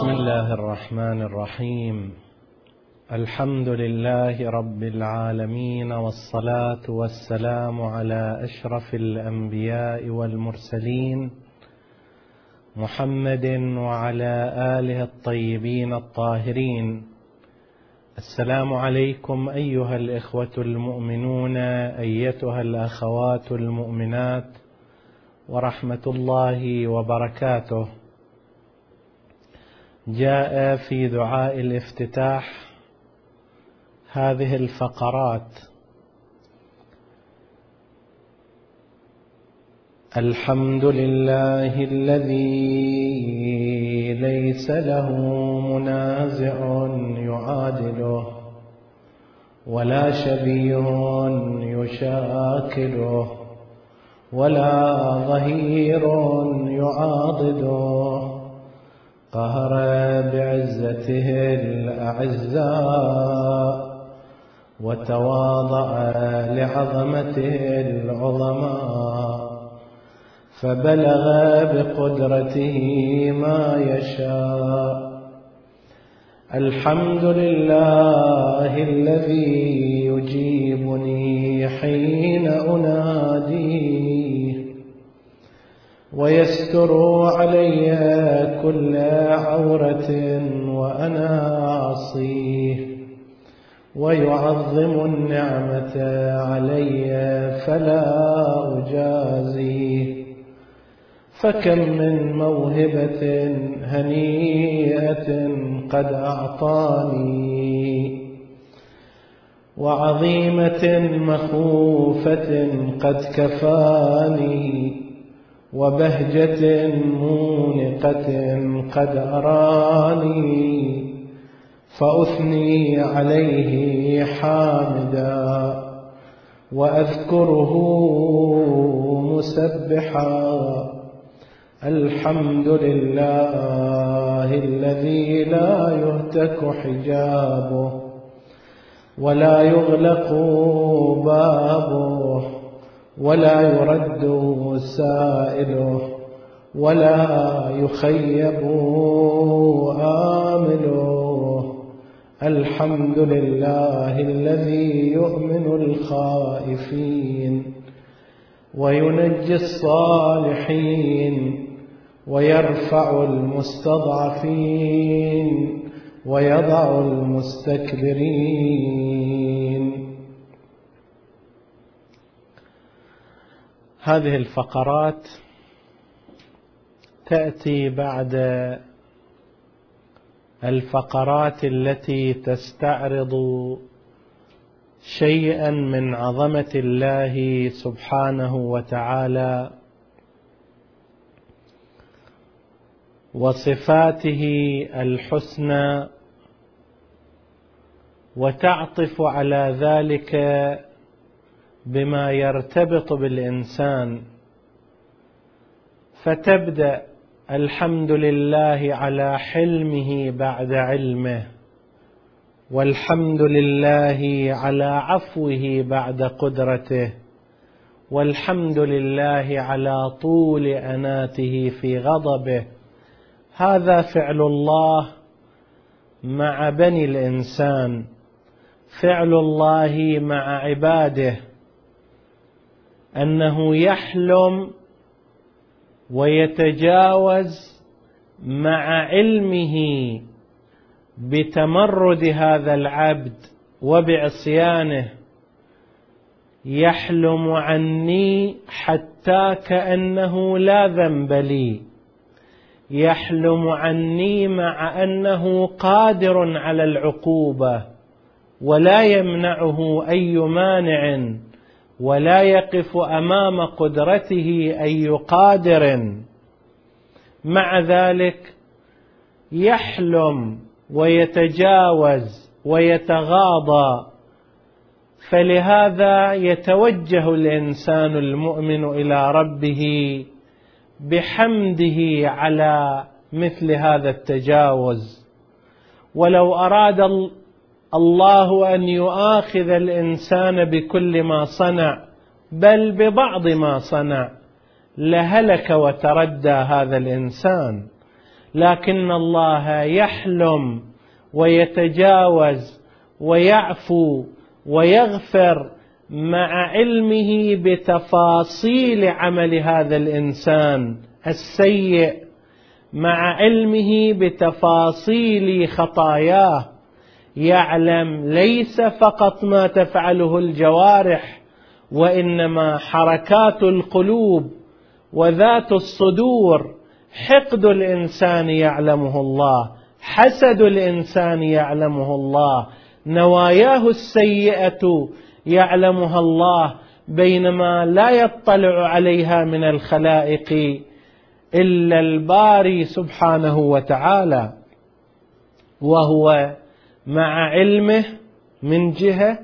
بسم الله الرحمن الرحيم. الحمد لله رب العالمين، والصلاة والسلام على أشرف الأنبياء والمرسلين محمد وعلى آله الطيبين الطاهرين. السلام عليكم أيها الإخوة المؤمنون، أيتها الأخوات المؤمنات، ورحمة الله وبركاته. جاء في دعاء الافتتاح هذه الفقرات: الحمد لله الذي ليس له منازع يعادله، ولا شبيه يشاكله، ولا ظهير يعاضده، قهر بعزته الأعزاء، وتواضع لعظمته العظماء، فبلغ بقدرته ما يشاء. الحمد لله الذي يجيبني حين أناديه، ويستر علي كل عورة وأنا أعصيه، ويعظم النعمة علي فلا أجازيه. فكم من موهبة هنيئة قد أعطاني، وعظيمة مخوفة قد كفاني، وبهجة مونقة قد أراني، فأثني عليه حامدا، وأذكره مسبحا. الحمد لله الذي لا يهتك حجابه، ولا يغلق بابه، ولا يرد سائله، ولا يخيب آمله. الحمد لله الذي يؤمن الخائفين، وينجي الصالحين، ويرفع المستضعفين، ويضع المستكبرين. هذه الفقرات تأتي بعد الفقرات التي تستعرض شيئا من عظمة الله سبحانه وتعالى، وصفاته الحسنى، وتعطف على ذلك بما يرتبط بالإنسان، فتبدأ: الحمد لله على حلمه بعد علمه، والحمد لله على عفوه بعد قدرته، والحمد لله على طول أناته في غضبه. هذا فعل الله مع بني الإنسان، فعل الله مع عباده، أنه يحلم ويتجاوز مع علمه بتمرد هذا العبد وبعصيانه. يحلم عني حتى كأنه لا ذنب لي، يحلم عني مع أنه قادر على العقوبة، ولا يمنعه أي مانع، ولا يقف أمام قدرته أي قادر. مع ذلك يحلم ويتجاوز ويتغاضى. فلهذا يتوجه الإنسان المؤمن إلى ربه بحمده على مثل هذا التجاوز. ولو أراد الله أن يؤاخذ الإنسان بكل ما صنع، بل ببعض ما صنع، لهلك وتردى هذا الإنسان، لكن الله يحلم ويتجاوز ويعفو ويغفر مع علمه بتفاصيل عمل هذا الإنسان السيء، مع علمه بتفاصيل خطاياه. يعلم ليس فقط ما تفعله الجوارح، وإنما حركات القلوب وذات الصدور. حقد الإنسان يعلمه الله، حسد الإنسان يعلمه الله، نواياه السيئة يعلمها الله، بينما لا يطلع عليها من الخلائق إلا الباري سبحانه وتعالى. وهو مع علمه من جهة،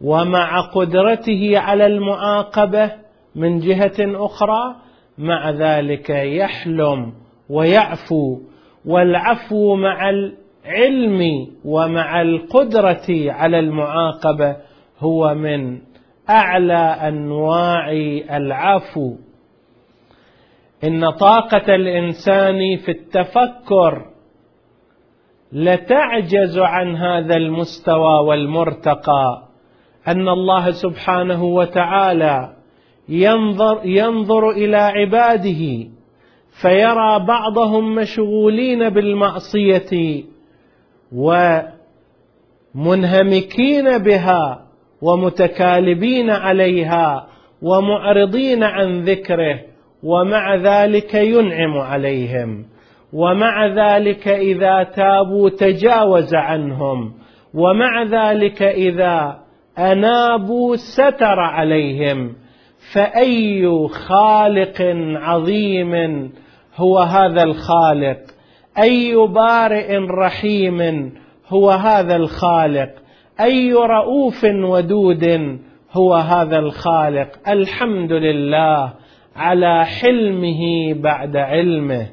ومع قدرته على المعاقبة من جهة أخرى، مع ذلك يحلم ويعفو. والعفو مع العلم ومع القدرة على المعاقبة هو من أعلى أنواع العفو. إن طاقة الإنسان في التفكر لتعجز عن هذا المستوى والمرتقى، أن الله سبحانه وتعالى ينظر إلى عباده فيرى بعضهم مشغولين بالمعصية ومنهمكين بها ومتكالبين عليها ومعرضين عن ذكره، ومع ذلك ينعم عليهم، ومع ذلك إذا تابوا تجاوز عنهم، ومع ذلك إذا أنابوا ستر عليهم. فأي خالق عظيم هو هذا الخالق، أي بارئ رحيم هو هذا الخالق، أي رؤوف ودود هو هذا الخالق. الحمد لله على حلمه بعد علمه،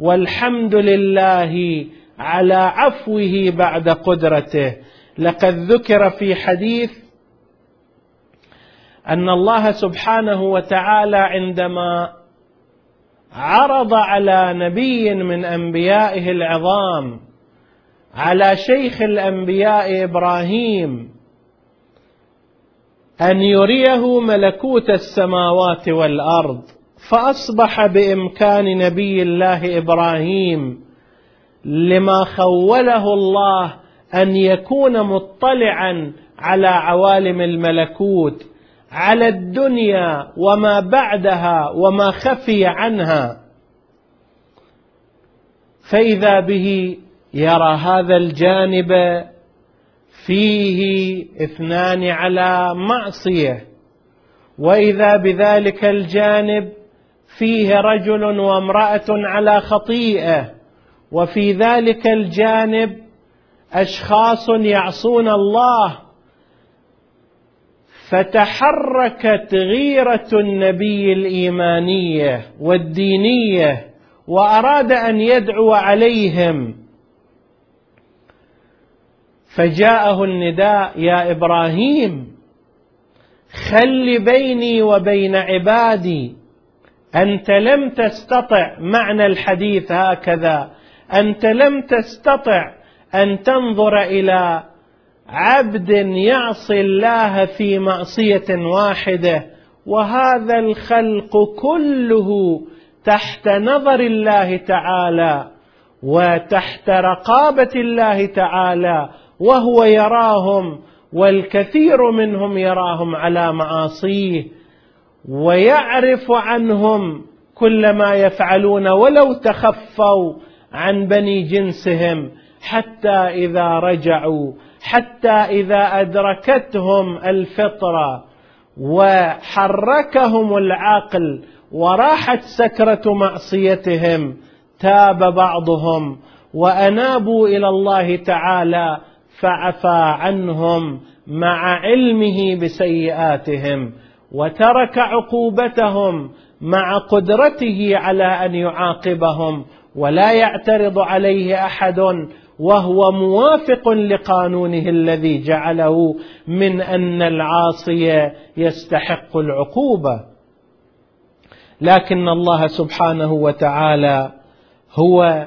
والحمد لله على عفوه بعد قدرته. لقد ذكر في حديث أن الله سبحانه وتعالى عندما عرض على نبي من أنبيائه العظام، على شيخ الأنبياء إبراهيم، أن يريه ملكوت السماوات والأرض، فأصبح بإمكان نبي الله إبراهيم لما خوله الله أن يكون مطلعا على عوالم الملكوت، على الدنيا وما بعدها وما خفي عنها. فإذا به يرى هذا الجانب فيه اثنان على معصية، وإذا بذلك الجانب فيه رجل وامرأة على خطيئة، وفي ذلك الجانب أشخاص يعصون الله. فتحركت غيرة النبي الإيمانية والدينية، وأراد أن يدعو عليهم، فجاءه النداء: يا إبراهيم، خل بيني وبين عبادي، أنت لم تستطع، معنى الحديث هكذا، أنت لم تستطع أن تنظر إلى عبد يعصي الله في معصية واحدة، وهذا الخلق كله تحت نظر الله تعالى وتحت رقابة الله تعالى، وهو يراهم، والكثير منهم يراهم على معاصيه ويعرف عنهم كل ما يفعلون ولو تخفوا عن بني جنسهم، حتى إذا رجعوا، حتى إذا أدركتهم الفطرة وحركهم العقل وراحت سكرة معصيتهم، تاب بعضهم وأنابوا إلى الله تعالى فعفى عنهم مع علمه بسيئاتهم، وترك عقوبتهم مع قدرته على أن يعاقبهم، ولا يعترض عليه أحد، وهو موافق لقانونه الذي جعله من أن العاصي يستحق العقوبة. لكن الله سبحانه وتعالى هو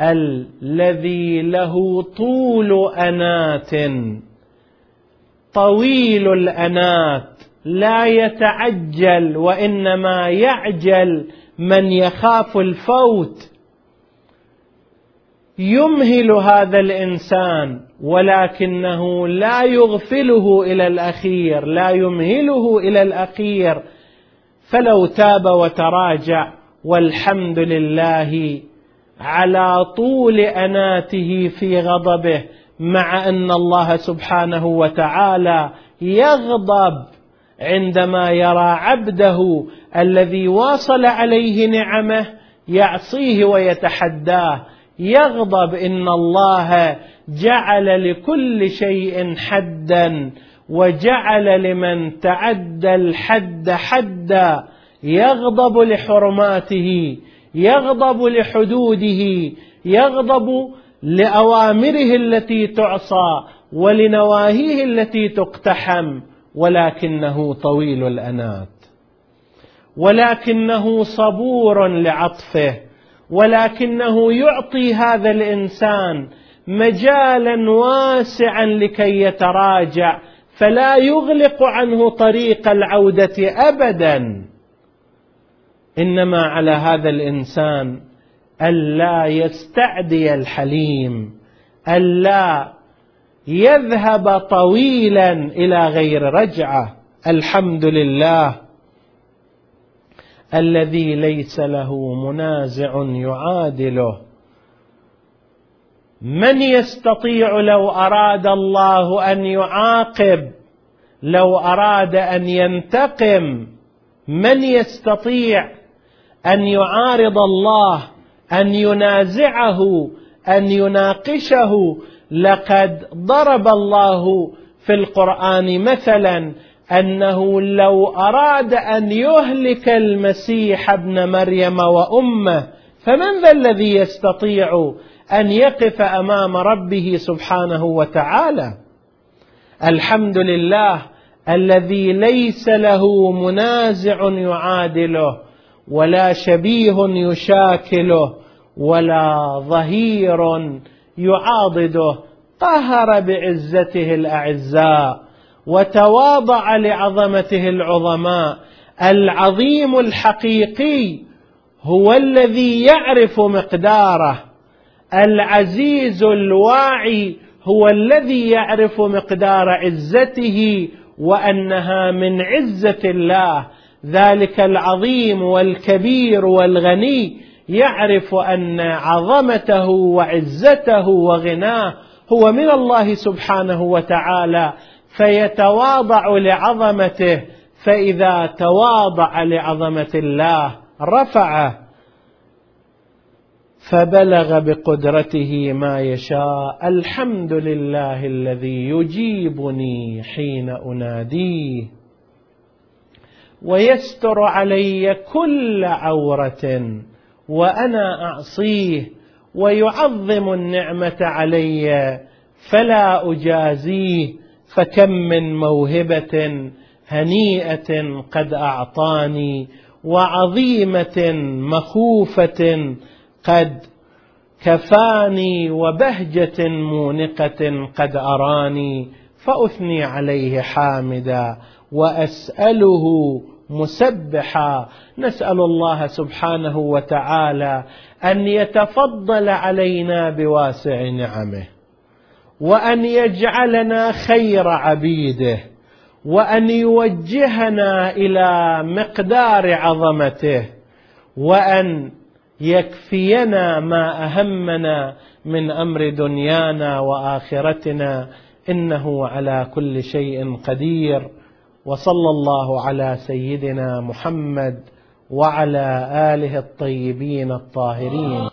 الذي له طول أنات طويل الأنات لا يتعجل وإنما يعجل من يخاف الفوت، يمهل هذا الإنسان ولكنه لا يغفله إلى الأخير، لا يمهله إلى الأخير، فلو تاب وتراجع والحمد لله على طول أناته في غضبه، مع أن الله سبحانه وتعالى يغضب عندما يرى عبده الذي واصل عليه نعمه يعصيه ويتحداه، يغضب. إن الله جعل لكل شيء حدا وجعل لمن تعدى الحد حدا، يغضب لحرماته، يغضب لحدوده، يغضب لأوامره التي تعصى ولنواهيه التي تقتحم، ولكنه طويل الأنات، ولكنه صبور لعطفه، ولكنه يعطي هذا الإنسان مجالا واسعا لكي يتراجع، فلا يغلق عنه طريق العودة أبدا، إنما على هذا الإنسان ألا يستعدي الحليم، ألا يذهب طويلا إلى غير رجعة. الحمد لله الذي ليس له منازع يعادله، من يستطيع لو أراد الله أن يعاقب، لو أراد أن ينتقم، من يستطيع أن يعارض الله، أن ينازعه، أن يناقشه؟ لقد ضرب الله في القرآن مثلا أنه لو أراد أن يهلك المسيح ابن مريم وأمه، فمن ذا الذي يستطيع أن يقف أمام ربه سبحانه وتعالى؟ الحمد لله الذي ليس له منازع يعادله، ولا شبيه يشاكله، ولا ظهير يعاضده، قهر بعزته الأعزاء، وتواضع لعظمته العظماء. العظيم الحقيقي هو الذي يعرف مقداره، العزيز الواعي هو الذي يعرف مقدار عزته وأنها من عزة الله. ذلك العظيم والكبير والغني يعرف أن عظمته وعزته وغناه هو من الله سبحانه وتعالى، فيتواضع لعظمته، فإذا تواضع لعظمة الله رفعه، فبلغ بقدرته ما يشاء. الحمد لله الذي يجيبني حين أناديه، ويستر علي كل عورة وأنا أعصيه، ويعظم النعمة علي فلا أجازيه، فكم من موهبة هنيئة قد أعطاني، وعظيمة مخوفة قد كفاني، وبهجة مونقة قد أراني، فأثني عليه حامدا وأسأله مسبحا. نسأل الله سبحانه وتعالى أن يتفضل علينا بواسع نعمه، وأن يجعلنا خير عبيده، وأن يوجهنا إلى مقدار عظمته، وأن يكفينا ما أهمنا من أمر دنيانا وآخرتنا، إنه على كل شيء قدير. وصلى الله على سيدنا محمد وعلى آله الطيبين الطاهرين.